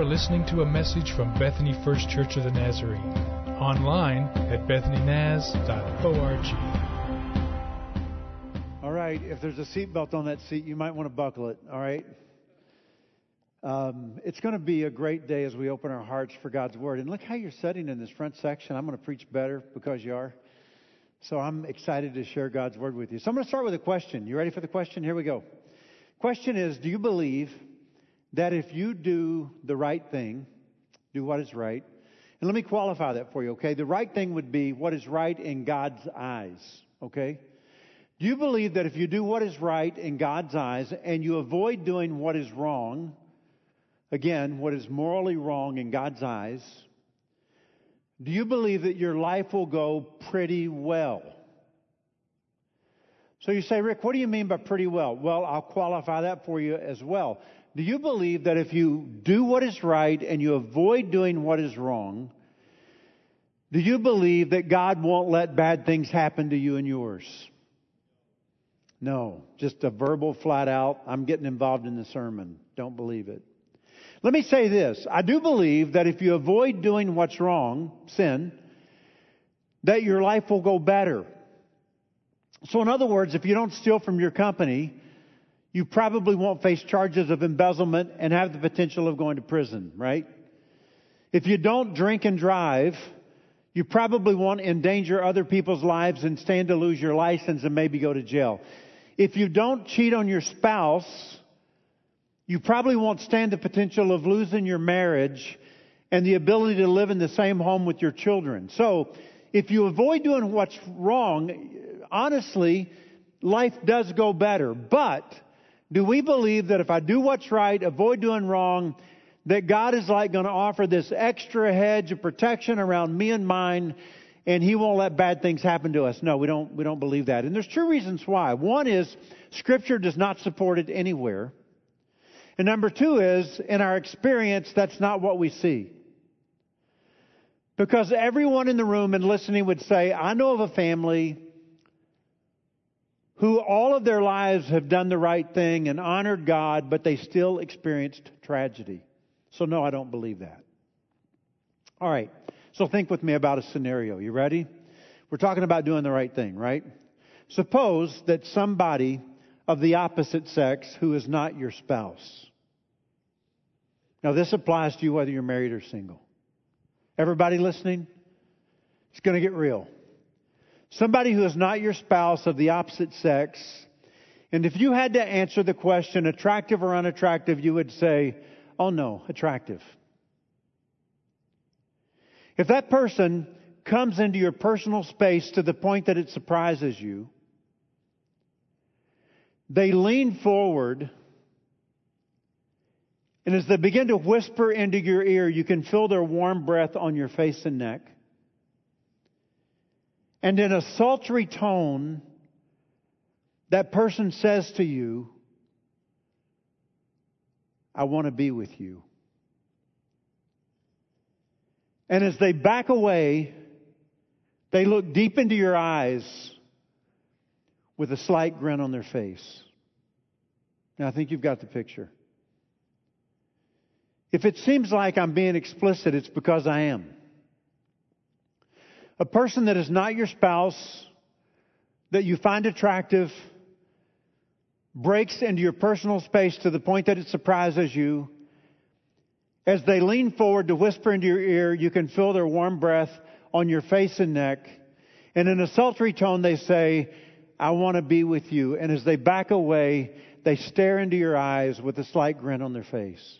are listening to a message from Bethany First Church of the Nazarene, online at bethanynaz.org. All right, if there's a seatbelt on that seat, you might want to buckle it, all right? It's going to be a great day as we open our hearts for God's Word. And look how you're sitting in this front section. I'm going to preach better because you are. So I'm excited to share God's Word with you. So I'm going to start with a question. You ready for the question? Here we go. Question is, do you believe that if you do the right thing, do what is right? And let me qualify that for you, okay? The right thing would be what is right in God's eyes, okay? Do you believe that if you do what is right in God's eyes and you avoid doing what is wrong, again, what is morally wrong in God's eyes, do you believe that your life will go pretty well? So you say, Rick, what do you mean by pretty well? Well, I'll qualify that for you as well. Do you believe that if you do what is right and you avoid doing what is wrong, do you believe that God won't let bad things happen to you and yours? No, just a verbal flat out, I'm getting involved in the sermon. Don't believe it. Let me say this. I do believe that if you avoid doing what's wrong, sin, that your life will go better. So in other words, if you don't steal from your company, you probably won't face charges of embezzlement and have the potential of going to prison, right? If you don't drink and drive, you probably won't endanger other people's lives and stand to lose your license and maybe go to jail. If you don't cheat on your spouse, you probably won't stand the potential of losing your marriage and the ability to live in the same home with your children. So if you avoid doing what's wrong, honestly, life does go better. But do we believe that if I do what's right, avoid doing wrong, that God is like going to offer this extra hedge of protection around me and mine, and He won't let bad things happen to us? No, we don't believe that. And there's two reasons why. One is Scripture does not support it anywhere. And number two is, in our experience, that's not what we see. Because everyone in the room and listening would say, I know of a family who all of their lives have done the right thing and honored God, but they still experienced tragedy. So no, I don't believe that. All right, so think with me about a scenario. You ready? We're talking about doing the right thing, right? Suppose that somebody of the opposite sex who is not your spouse. Now, this applies to you whether you're married or single. Everybody listening? It's going to get real. Somebody who is not your spouse of the opposite sex, and if you had to answer the question, attractive or unattractive, you would say, oh no, attractive. If that person comes into your personal space to the point that it surprises you, they lean forward, and as they begin to whisper into your ear, you can feel their warm breath on your face and neck. And in a sultry tone, that person says to you, I want to be with you. And as they back away, they look deep into your eyes with a slight grin on their face. Now, I think you've got the picture. If it seems like I'm being explicit, it's because I am. A person that is not your spouse, that you find attractive, breaks into your personal space to the point that it surprises you. As they lean forward to whisper into your ear, you can feel their warm breath on your face and neck. And in a sultry tone, they say, I want to be with you. And as they back away, they stare into your eyes with a slight grin on their face.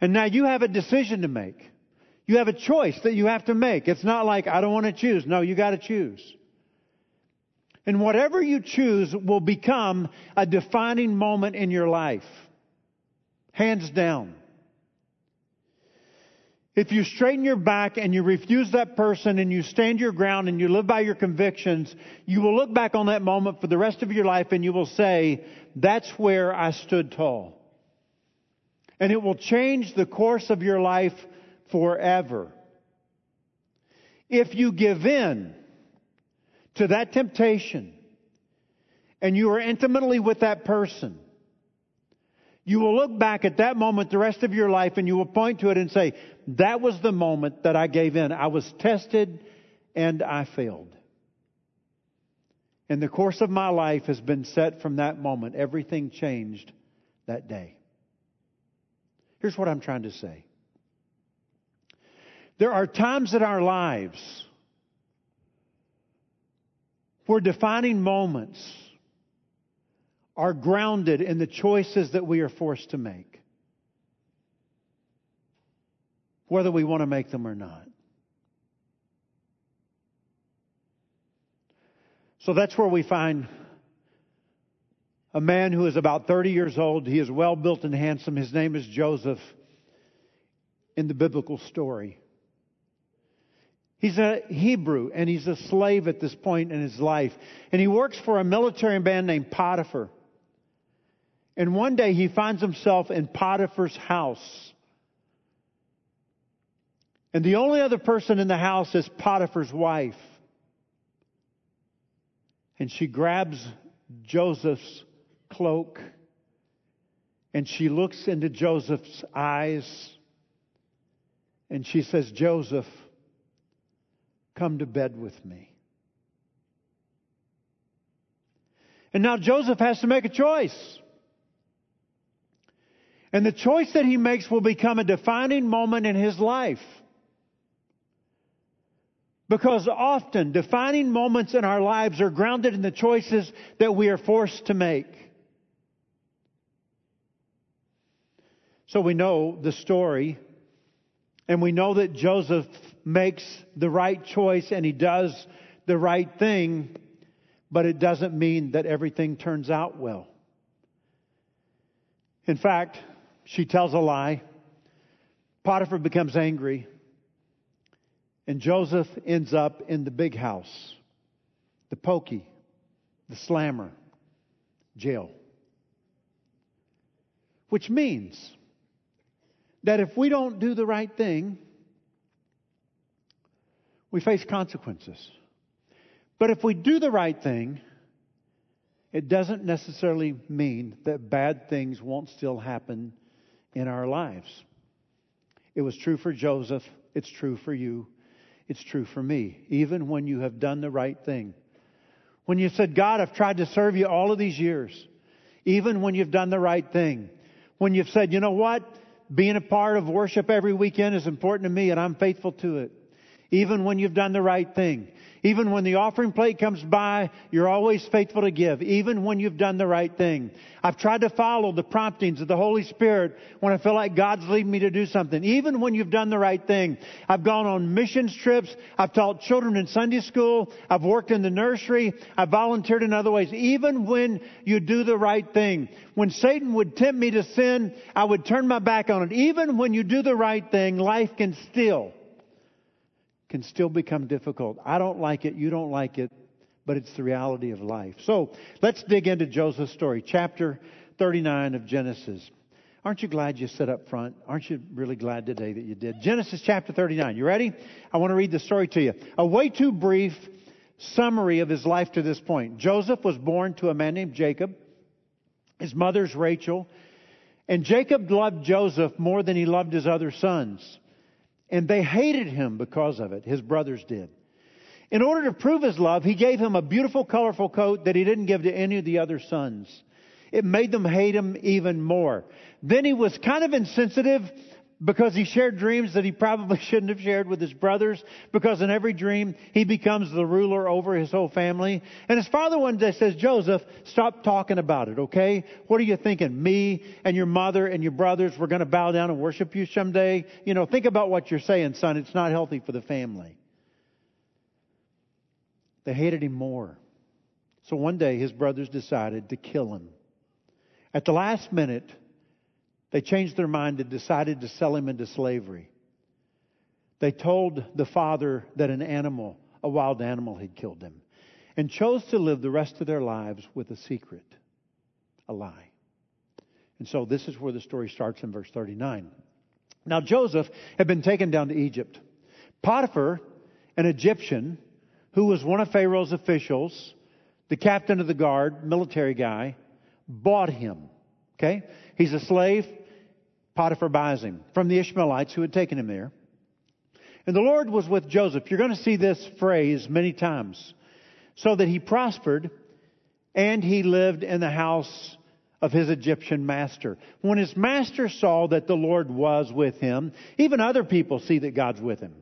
And now you have a decision to make. You have a choice that you have to make. It's not like, I don't want to choose. No, you got to choose. And whatever you choose will become a defining moment in your life. Hands down. If you straighten your back and you refuse that person and you stand your ground and you live by your convictions, you will look back on that moment for the rest of your life and you will say, that's where I stood tall. And it will change the course of your life forever. If you give in to that temptation and you are intimately with that person, You will look back at that moment the rest of your life and you will point to it and say, that was the moment that I gave in. I was tested and I failed. And the course of my life has been set from that moment. Everything changed that day. Here's what I'm trying to say. There are times in our lives where defining moments are grounded in the choices that we are forced to make, whether we want to make them or not. So that's where we find a man who is about 30 years old. He is well built and handsome. His name is Joseph in the biblical story. He's a Hebrew and he's a slave at this point in his life. And he works for a military man named Potiphar. And one day he finds himself in Potiphar's house. And the only other person in the house is Potiphar's wife. And she grabs Joseph's cloak and she looks into Joseph's eyes and she says, Joseph, come to bed with me. And now Joseph has to make a choice. And the choice that he makes will become a defining moment in his life. Because often defining moments in our lives are grounded in the choices that we are forced to make. So we know the story, and we know that Joseph makes the right choice and he does the right thing, but it doesn't mean that everything turns out well. In fact, she tells a lie. Potiphar becomes angry. And Joseph ends up in the big house, the pokey, the slammer, jail. Which means that if we don't do the right thing, we face consequences. But if we do the right thing, it doesn't necessarily mean that bad things won't still happen in our lives. It was true for Joseph. It's true for you. It's true for me, even when you have done the right thing. When you said, God, I've tried to serve you all of these years, even when you've done the right thing. When you've said, you know what? Being a part of worship every weekend is important to me and I'm faithful to it. Even when you've done the right thing. Even when the offering plate comes by, you're always faithful to give. Even when you've done the right thing. I've tried to follow the promptings of the Holy Spirit when I feel like God's leading me to do something. Even when you've done the right thing. I've gone on missions trips. I've taught children in Sunday school. I've worked in the nursery. I've volunteered in other ways. Even when you do the right thing. When Satan would tempt me to sin, I would turn my back on it. Even when you do the right thing, life can still become difficult. I don't like it. You don't like it. But it's the reality of life. So let's dig into Joseph's story. Chapter 39 of Genesis. Aren't you glad you sat up front? Aren't you really glad today that you did? Genesis chapter 39. You ready? I want to read the story to you. A way too brief summary of his life to this point. Joseph was born to a man named Jacob. His mother's Rachel. And Jacob loved Joseph more than he loved his other sons. And they hated him because of it. His brothers did. In order to prove his love, he gave him a beautiful, colorful coat that he didn't give to any of the other sons. It made them hate him even more. Then he was kind of insensitive because he shared dreams that he probably shouldn't have shared with his brothers. Because in every dream, he becomes the ruler over his whole family. And his father one day says, Joseph, stop talking about it, okay? What are you thinking? Me and your mother and your brothers, we're going to bow down and worship you someday. You know, think about what you're saying, son. It's not healthy for the family. They hated him more. So one day, his brothers decided to kill him. At the last minute, they changed their mind and decided to sell him into slavery. They told the father that a wild animal had killed him, and chose to live the rest of their lives with a secret, a lie. And so this is where the story starts in verse 39. Now Joseph had been taken down to Egypt. Potiphar, an Egyptian, who was one of Pharaoh's officials, the captain of the guard, military guy, bought him. Okay? He's a slave. Potiphar buys him from the Ishmaelites who had taken him there. And the Lord was with Joseph. You're going to see this phrase many times. So that he prospered and he lived in the house of his Egyptian master. When his master saw that the Lord was with him, even other people see that God's with him.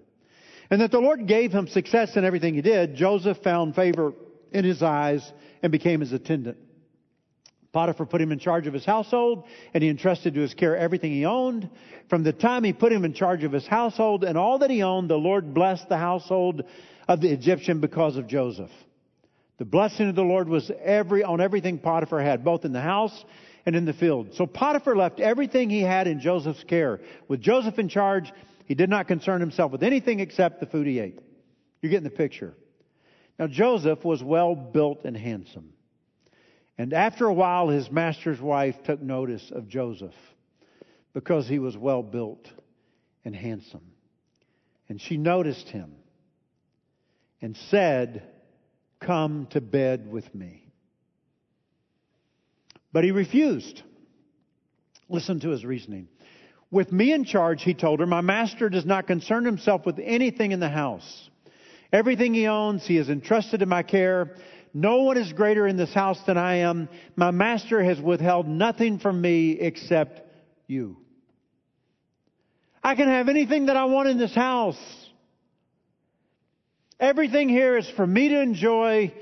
And that the Lord gave him success in everything he did, Joseph found favor in his eyes and became his attendant. Potiphar put him in charge of his household, and he entrusted to his care everything he owned. From the time he put him in charge of his household and all that he owned, the Lord blessed the household of the Egyptian because of Joseph. The blessing of the Lord was on everything Potiphar had, both in the house and in the field. So Potiphar left everything he had in Joseph's care. With Joseph in charge, he did not concern himself with anything except the food he ate. You're getting the picture. Now, Joseph was well built and handsome. And after a while, his master's wife took notice of Joseph because he was well built and handsome. And she noticed him and said, "Come to bed with me." But he refused. Listen to his reasoning. "With me in charge," he told her, "my master does not concern himself with anything in the house. Everything he owns, he has entrusted to my care. No one is greater in this house than I am. My master has withheld nothing from me except you. I can have anything that I want in this house. Everything here is for me to enjoy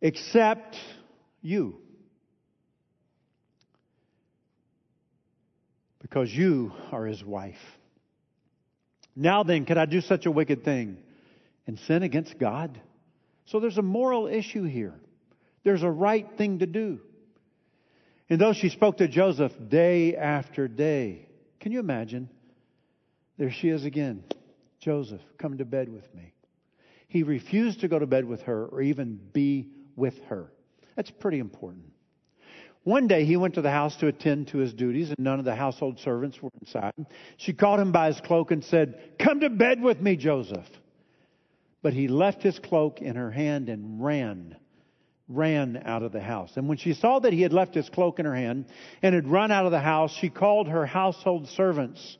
except you. Because you are his wife. Now then, could I do such a wicked thing and sin against God?" So there's a moral issue here. There's a right thing to do. And though she spoke to Joseph day after day, can you imagine? There she is again. "Joseph, come to bed with me." He refused to go to bed with her or even be with her. That's pretty important. One day he went to the house to attend to his duties, and none of the household servants were inside. She caught him by his cloak and said, "Come to bed with me, Joseph." But he left his cloak in her hand and ran out of the house. And when she saw that he had left his cloak in her hand and had run out of the house, she called her household servants.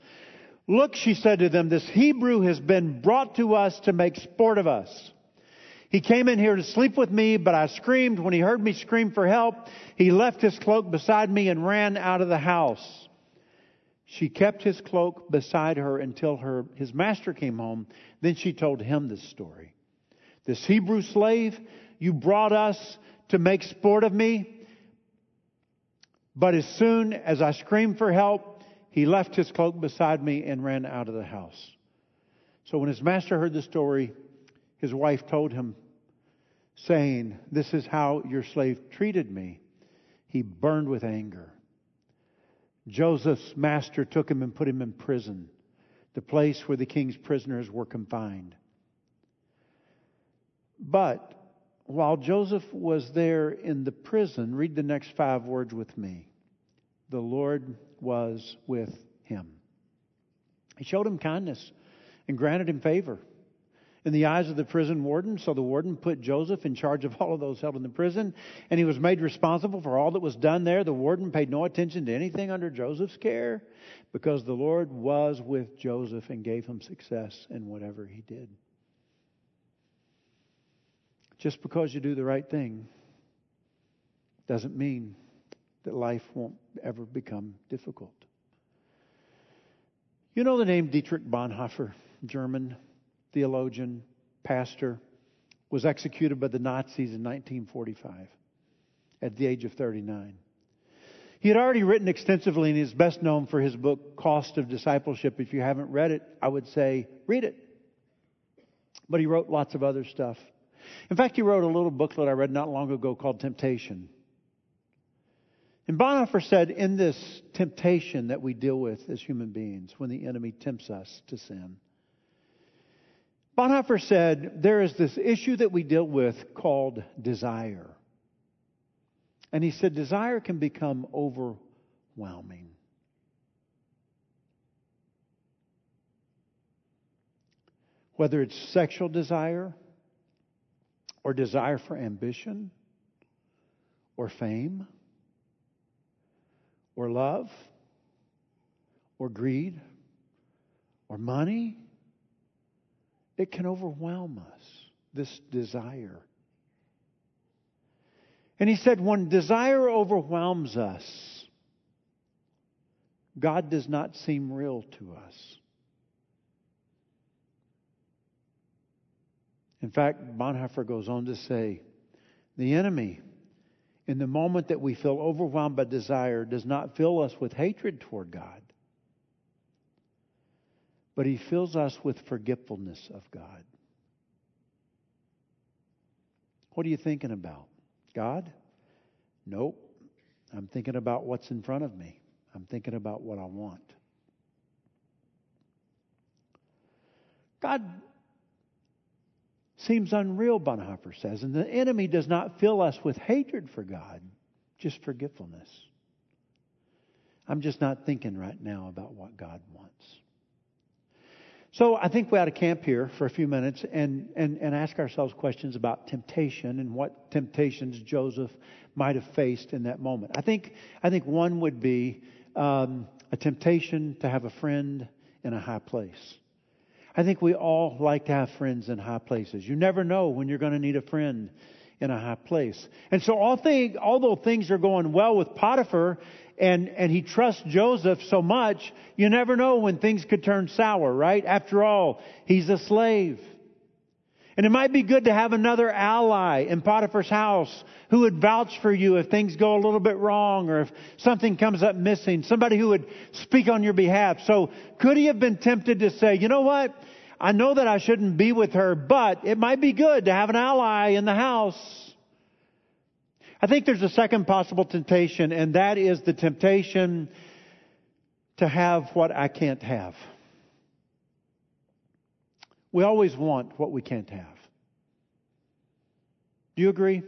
"Look," she said to them, "this Hebrew has been brought to us to make sport of us. He came in here to sleep with me, but I screamed. When he heard me scream for help, he left his cloak beside me and ran out of the house." She kept his cloak beside her until his master came home. Then she told him this story. "This Hebrew slave you brought us to make sport of me. But as soon as I screamed for help, he left his cloak beside me and ran out of the house." So when his master heard the story, his wife told him, saying, "This is how your slave treated me." He burned with anger. Joseph's master took him and put him in prison, the place where the king's prisoners were confined. But while Joseph was there in the prison, read the next 5 words with me. The Lord was with him. He showed him kindness and granted him favor in the eyes of the prison warden. So the warden put Joseph in charge of all of those held in the prison, and he was made responsible for all that was done there. The warden paid no attention to anything under Joseph's care because the Lord was with Joseph and gave him success in whatever he did. Just because you do the right thing doesn't mean that life won't ever become difficult. You know the name Dietrich Bonhoeffer, German theologian, pastor, was executed by the Nazis in 1945 at the age of 39. He had already written extensively and is best known for his book, Cost of Discipleship. If you haven't read it, I would say read it. But he wrote lots of other stuff. In fact, he wrote a little booklet I read not long ago called Temptation. And Bonhoeffer said, in this temptation that we deal with as human beings, when the enemy tempts us to sin, Bonhoeffer said, there is this issue that we deal with called desire. And he said, desire can become overwhelming. Whether it's sexual desire or desire for ambition or fame or love or greed or money. It can overwhelm us, this desire. And he said, when desire overwhelms us, God does not seem real to us. In fact, Bonhoeffer goes on to say, the enemy, in the moment that we feel overwhelmed by desire, does not fill us with hatred toward God, but he fills us with forgetfulness of God. What are you thinking about? God? Nope. I'm thinking about what's in front of me. I'm thinking about what I want. God seems unreal, Bonhoeffer says, and the enemy does not fill us with hatred for God, just forgetfulness. I'm just not thinking right now about what God wants. So I think we ought to camp here for a few minutes and ask ourselves questions about temptation and what temptations Joseph might have faced in that moment. I think one would be a temptation to have a friend in a high place. I think we all like to have friends in high places. You never know when you're going to need a friend in a high place. And so although things are going well with Potiphar and he trusts Joseph so much, you never know when things could turn sour, right? After all, he's a slave. And it might be good to have another ally in Potiphar's house who would vouch for you if things go a little bit wrong or if something comes up missing. Somebody who would speak on your behalf. So could he have been tempted to say, you know what? I know that I shouldn't be with her, but it might be good to have an ally in the house. I think there's a second possible temptation, and that is the temptation to have what I can't have. We always want what we can't have. Do you agree?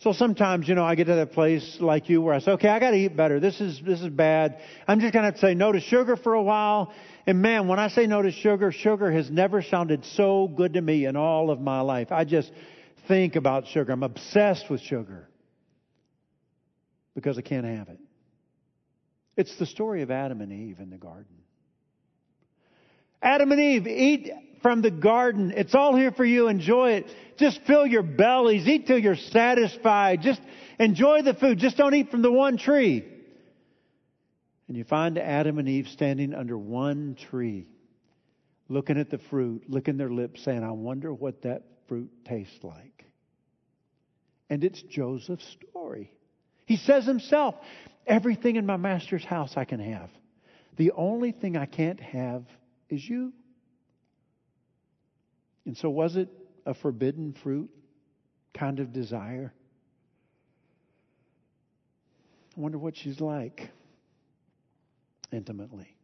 So sometimes, you know, I get to that place like you where I say, okay, I got to eat better. This is bad. I'm just going to have to say no to sugar for a while. And man, when I say no to sugar, sugar has never sounded so good to me in all of my life. I just think about sugar. I'm obsessed with sugar because I can't have it. It's the story of Adam and Eve in the garden. Adam and Eve, eat from the garden. It's all here for you. Enjoy it. Just fill your bellies. Eat till you're satisfied. Just enjoy the food. Just don't eat from the one tree. And you find Adam and Eve standing under one tree, looking at the fruit, licking their lips, saying, I wonder what that fruit tastes like. And it's Joseph's story. He says himself, everything in my master's house I can have. The only thing I can't have is you. And so was it a forbidden fruit kind of desire? I wonder what she's like intimately.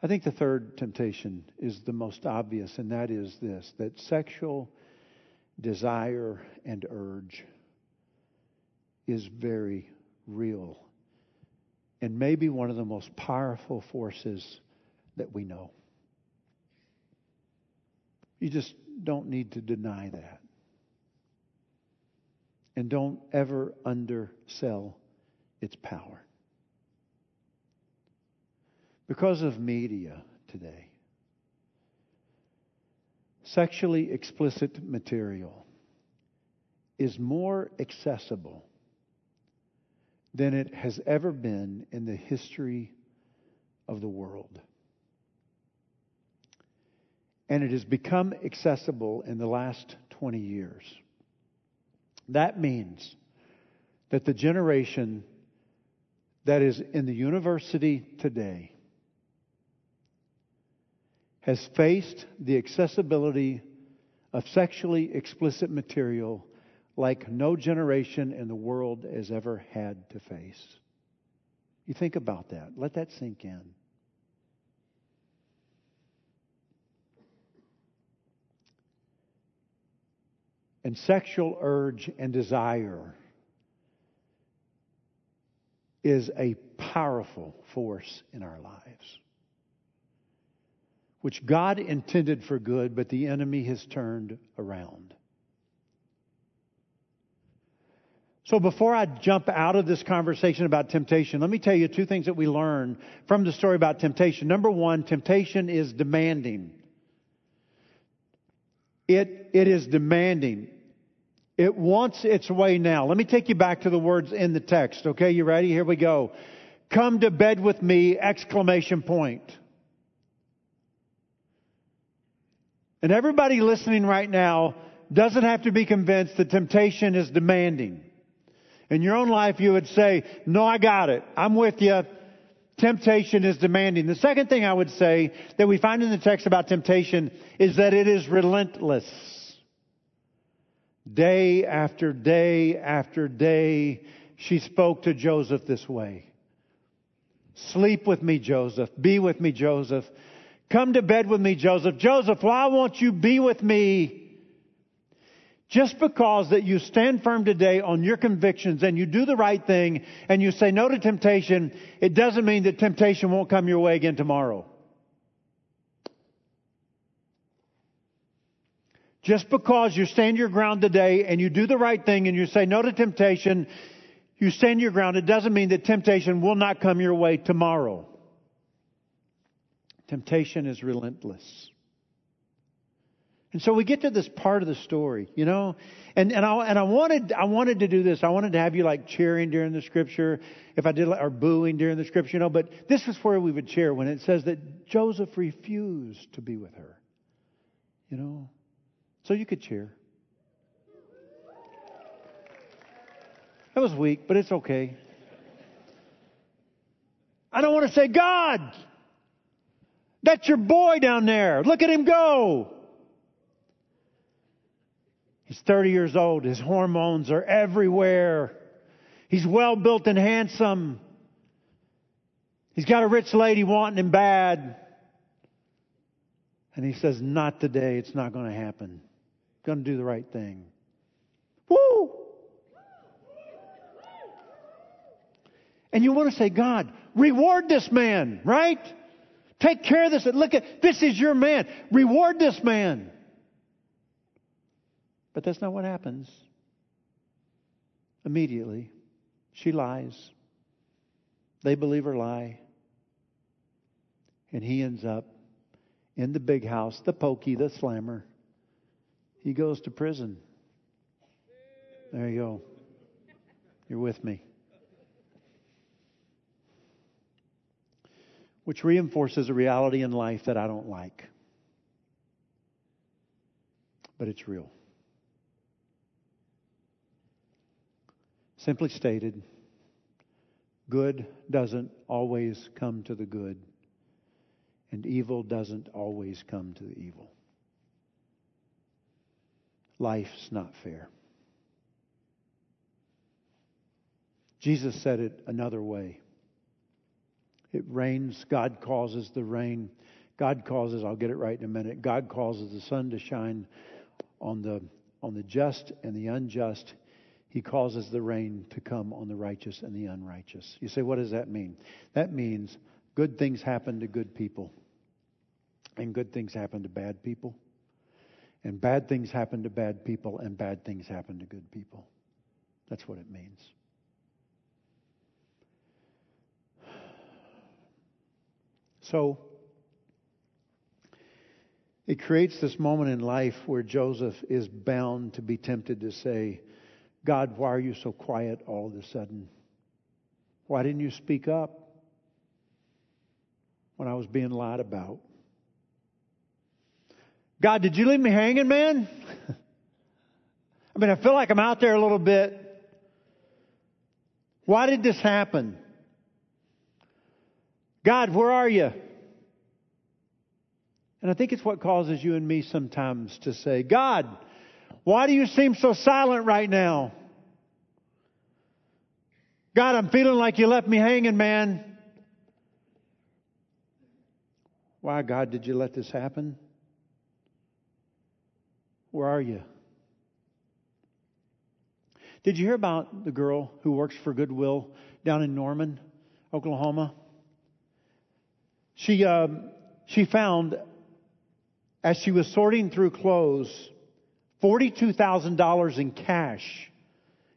I think the third temptation is the most obvious, and that is this, that sexual desire and urge is very real. And maybe one of the most powerful forces that we know. You just don't need to deny that. And don't ever undersell its power. Because of media today, sexually explicit material is more accessible than it has ever been in the history of the world. And it has become accessible in the last 20 years. That means that the generation that is in the university today has faced the accessibility of sexually explicit material like no generation in the world has ever had to face. You think about that. Let that sink in. And sexual urge and desire is a powerful force in our lives, which God intended for good, but the enemy has turned around. So before I jump out of this conversation about temptation, let me tell you two things that we learn from the story about temptation. Number one, temptation is demanding. It is demanding. It wants its way now. Let me take you back to the words in the text. Okay, you ready? Here we go. Come to bed with me, exclamation point. And everybody listening right now doesn't have to be convinced that temptation is demanding. In your own life, you would say, no, I got it. I'm with you. Temptation is demanding. The second thing I would say that we find in the text about temptation is that it is relentless. Day after day after day, she spoke to Joseph this way. Sleep with me, Joseph. Be with me, Joseph. Come to bed with me, Joseph. Joseph, why won't you be with me? Just because that you stand firm today on your convictions and you do the right thing and you say no to temptation, it doesn't mean that temptation won't come your way again tomorrow. Just because you stand your ground today and you do the right thing and you say no to temptation, you stand your ground, it doesn't mean that temptation will not come your way tomorrow. Temptation is relentless. And so we get to this part of the story, you know, and I wanted to do this. I wanted to have you like cheering during the scripture if I did, or booing during the scripture, you know, but this is where we would cheer when it says that Joseph refused to be with her, you know, so you could cheer. That was weak, but it's okay. I don't want to say, God, that's your boy down there. Look at him go. He's 30 years old. His hormones are everywhere. He's well built and handsome. He's got a rich lady wanting him bad. And he says, not today. It's not going to happen. I'm going to do the right thing. Woo! And you want to say, God, reward this man, right? Take care of this. Look at, this is your man. Reward this man. But that's not what happens. Immediately, she lies. They believe her lie. And he ends up in the big house, the pokey, the slammer. He goes to prison. There you go. You're with me. Which reinforces a reality in life that I don't like. But it's real. Simply stated, good doesn't always come to the good, and evil doesn't always come to the evil. Life's not fair. Jesus said it another way. It rains, God causes the rain. God causes, I'll get it right in a minute, God causes the sun to shine on the just and the unjust. He causes the rain to come on the righteous and the unrighteous. You say, what does that mean? That means good things happen to good people. And good things happen to bad people. And bad things happen to bad people. And bad things happen to good people. That's what it means. So, it creates this moment in life where Joseph is bound to be tempted to say, God, why are you so quiet all of a sudden? Why didn't you speak up when I was being lied about? God, did you leave me hanging, man? I mean, I feel like I'm out there a little bit. Why did this happen? God, where are you? And I think it's what causes you and me sometimes to say, God, why do you seem so silent right now? God, I'm feeling like you left me hanging, man. Why, God, did you let this happen? Where are you? Did you hear about the girl who works for Goodwill down in Norman, Oklahoma? She found, as she was sorting through clothes, $42,000 in cash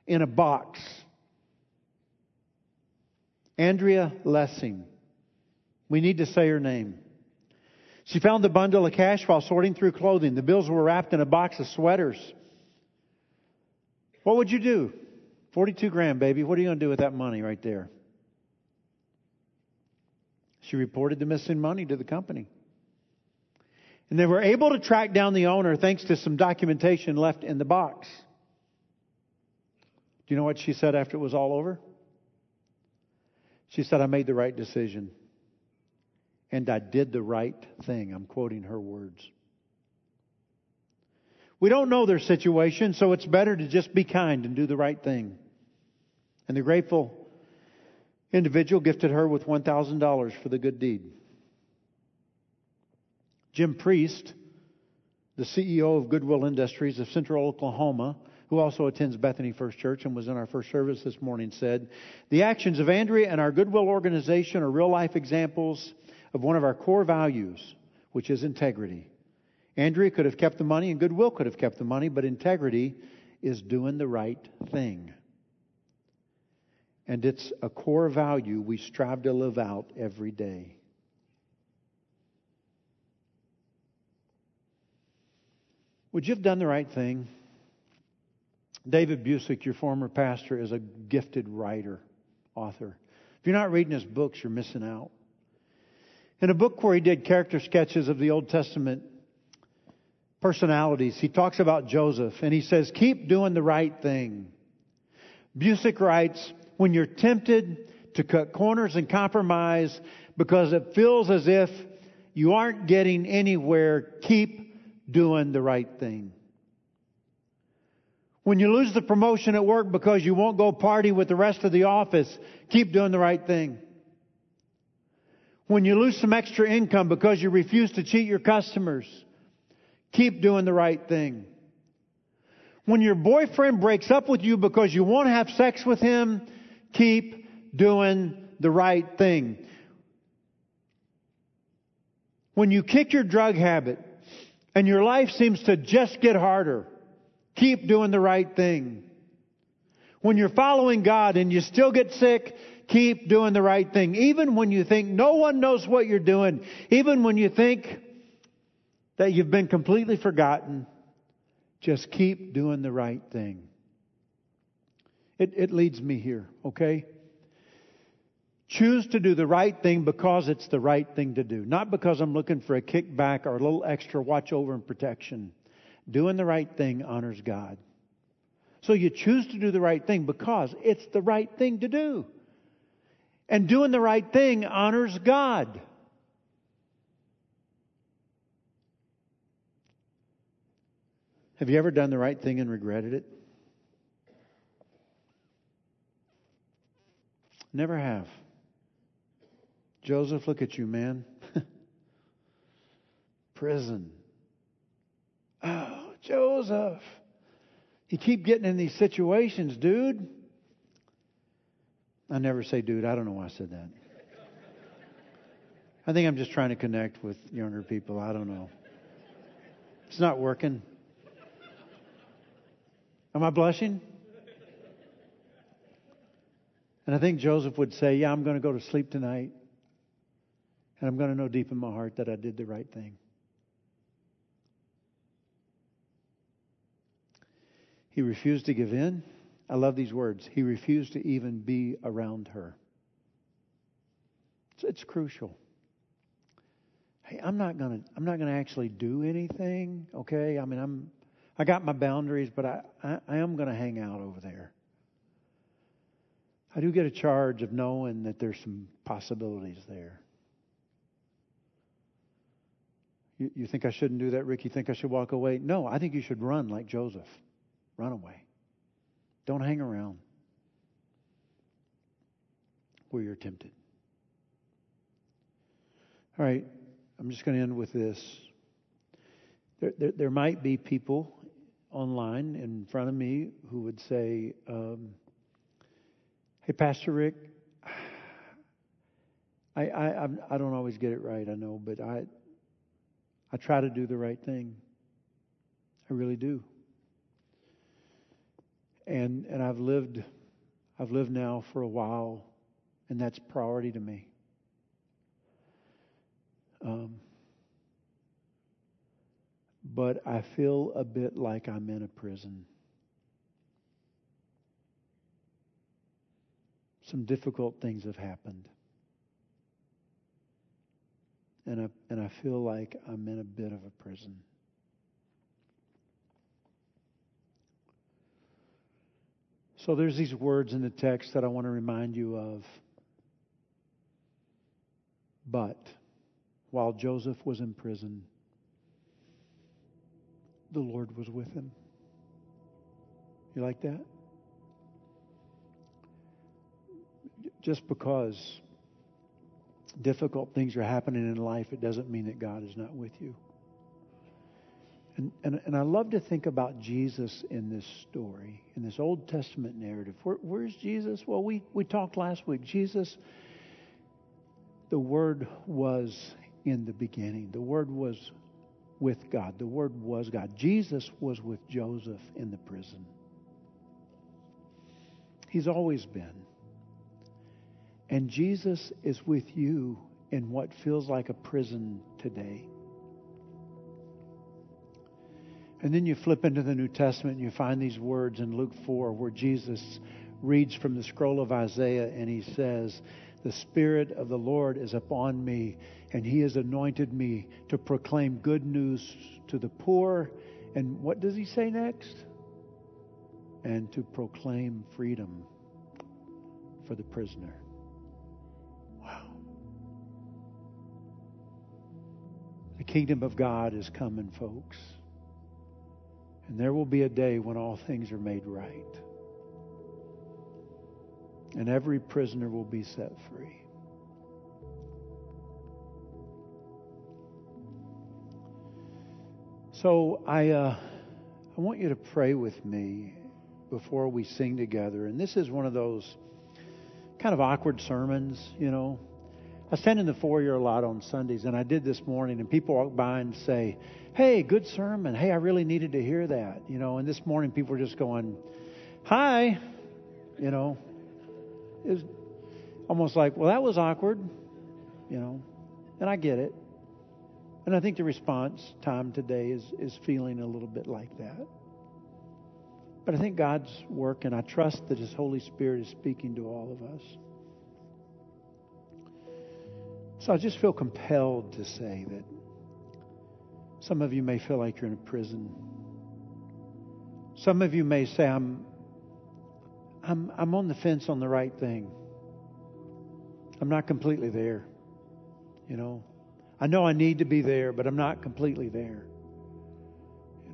in a box. Andrea Lessing. We need to say her name. She found the bundle of cash while sorting through clothing. The bills were wrapped in a box of sweaters. What would you do? 42 grand, baby. What are you going to do with that money right there? She reported the missing money to the company. And they were able to track down the owner thanks to some documentation left in the box. Do you know what she said after it was all over? She said, "I made the right decision. And I did the right thing." I'm quoting her words. We don't know their situation, so it's better to just be kind and do the right thing. And the grateful individual gifted her with $1,000 for the good deed. Jim Priest, the CEO of Goodwill Industries of Central Oklahoma, who also attends Bethany First Church and was in our first service this morning, said, "The actions of Andrea and our Goodwill organization are real-life examples of one of our core values, which is integrity. Andrea could have kept the money and Goodwill could have kept the money, but integrity is doing the right thing. And it's a core value we strive to live out every day." Would you have done the right thing? David Busick, your former pastor, is a gifted writer, author. If you're not reading his books, you're missing out. In a book where he did character sketches of the Old Testament personalities, he talks about Joseph, and he says, "Keep doing the right thing." Busick writes, "When you're tempted to cut corners and compromise because it feels as if you aren't getting anywhere, keep doing the right thing. When you lose the promotion at work because you won't go party with the rest of the office, keep doing the right thing. When you lose some extra income because you refuse to cheat your customers, keep doing the right thing. When your boyfriend breaks up with you because you won't have sex with him, keep doing the right thing. When you kick your drug habit and your life seems to just get harder, keep doing the right thing. When you're following God and you still get sick, keep doing the right thing. Even when you think no one knows what you're doing, even when you think that you've been completely forgotten, just keep doing the right thing." It leads me here, okay? Choose to do the right thing because it's the right thing to do. Not because I'm looking for a kickback or a little extra watch over and protection. Doing the right thing honors God. So you choose to do the right thing because it's the right thing to do. And doing the right thing honors God. Have you ever done the right thing and regretted it? Never have. Joseph, look at you, man. Prison. Oh, Joseph. You keep getting in these situations, dude. I never say dude. I don't know why I said that. I think I'm just trying to connect with younger people. I don't know. It's not working. Am I blushing? And I think Joseph would say, "Yeah, I'm going to go to sleep tonight. And I'm going to know deep in my heart that I did the right thing." He refused to give in. I love these words. He refused to even be around her. It's crucial. Hey, I'm not gonna actually do anything, okay? I mean, I got my boundaries, but I am gonna hang out over there. I do get a charge of knowing that there's some possibilities there. You think I shouldn't do that, Rick? You think I should walk away? No, I think you should run like Joseph. Run away. Don't hang around where you're tempted. All right, I'm just going to end with this. There might be people online in front of me who would say, "Hey, Pastor Rick, I don't always get it right, I know, but I try to do the right thing. I really do. And I've lived now for a while, and that's priority to me. But I feel a bit like I'm in a prison. Some difficult things have happened. And I feel like I'm in a bit of a prison. So there's these words in the text that I want to remind you of. But while Joseph was in prison, the Lord was with him. You like that? Just because difficult things are happening in life, it doesn't mean that God is not with you. And I love to think about Jesus in this story, in this Old Testament narrative. Where's Jesus? Well, we talked last week. Jesus, the Word was in the beginning. The Word was with God. The Word was God. Jesus was with Joseph in the prison. He's always been. And Jesus is with you in what feels like a prison today. And then you flip into the New Testament and you find these words in Luke 4 where Jesus reads from the scroll of Isaiah and he says, "The Spirit of the Lord is upon me, and He has anointed me to proclaim good news to the poor." And what does He say next? "And to proclaim freedom for the prisoner." Wow. The kingdom of God is coming, folks. And there will be a day when all things are made right. And every prisoner will be set free. So I want you to pray with me before we sing together. And this is one of those kind of awkward sermons, you know. I stand in the foyer a lot on Sundays, and I did this morning, and people walk by and say, "Hey, good sermon. Hey, I really needed to hear that." You know, and this morning people were just going, "Hi," you know. It was almost like, well, that was awkward, you know, and I get it. And I think the response time today is feeling a little bit like that. But I think God's work, and I trust that His Holy Spirit is speaking to all of us. So I just feel compelled to say that some of you may feel like you're in a prison. Some of you may say, I'm on the fence on the right thing. I'm not completely there. You know I need to be there, but I'm not completely there. You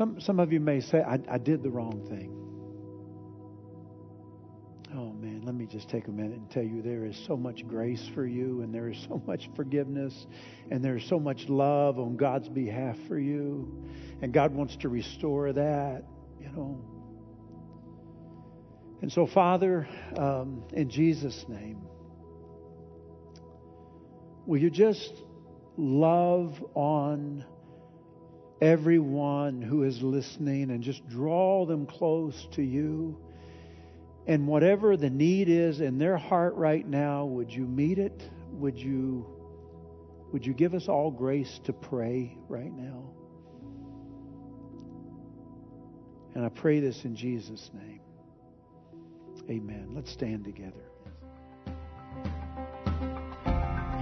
know, some of you may say, I did the wrong thing. Oh man, let me just take a minute and tell you there is so much grace for you, and there is so much forgiveness, and there is so much love on God's behalf for you, and God wants to restore that, you know. And so, Father, in Jesus' name, will you just love on everyone who is listening and just draw them close to you? And whatever the need is in their heart right now, would you meet it? Would you give us all grace to pray right now? And I pray this in Jesus' name. Amen. Let's stand together.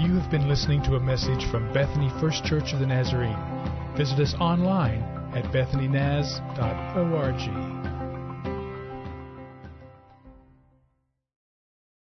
You have been listening to a message from Bethany First Church of the Nazarene. Visit us online at bethanynaz.org.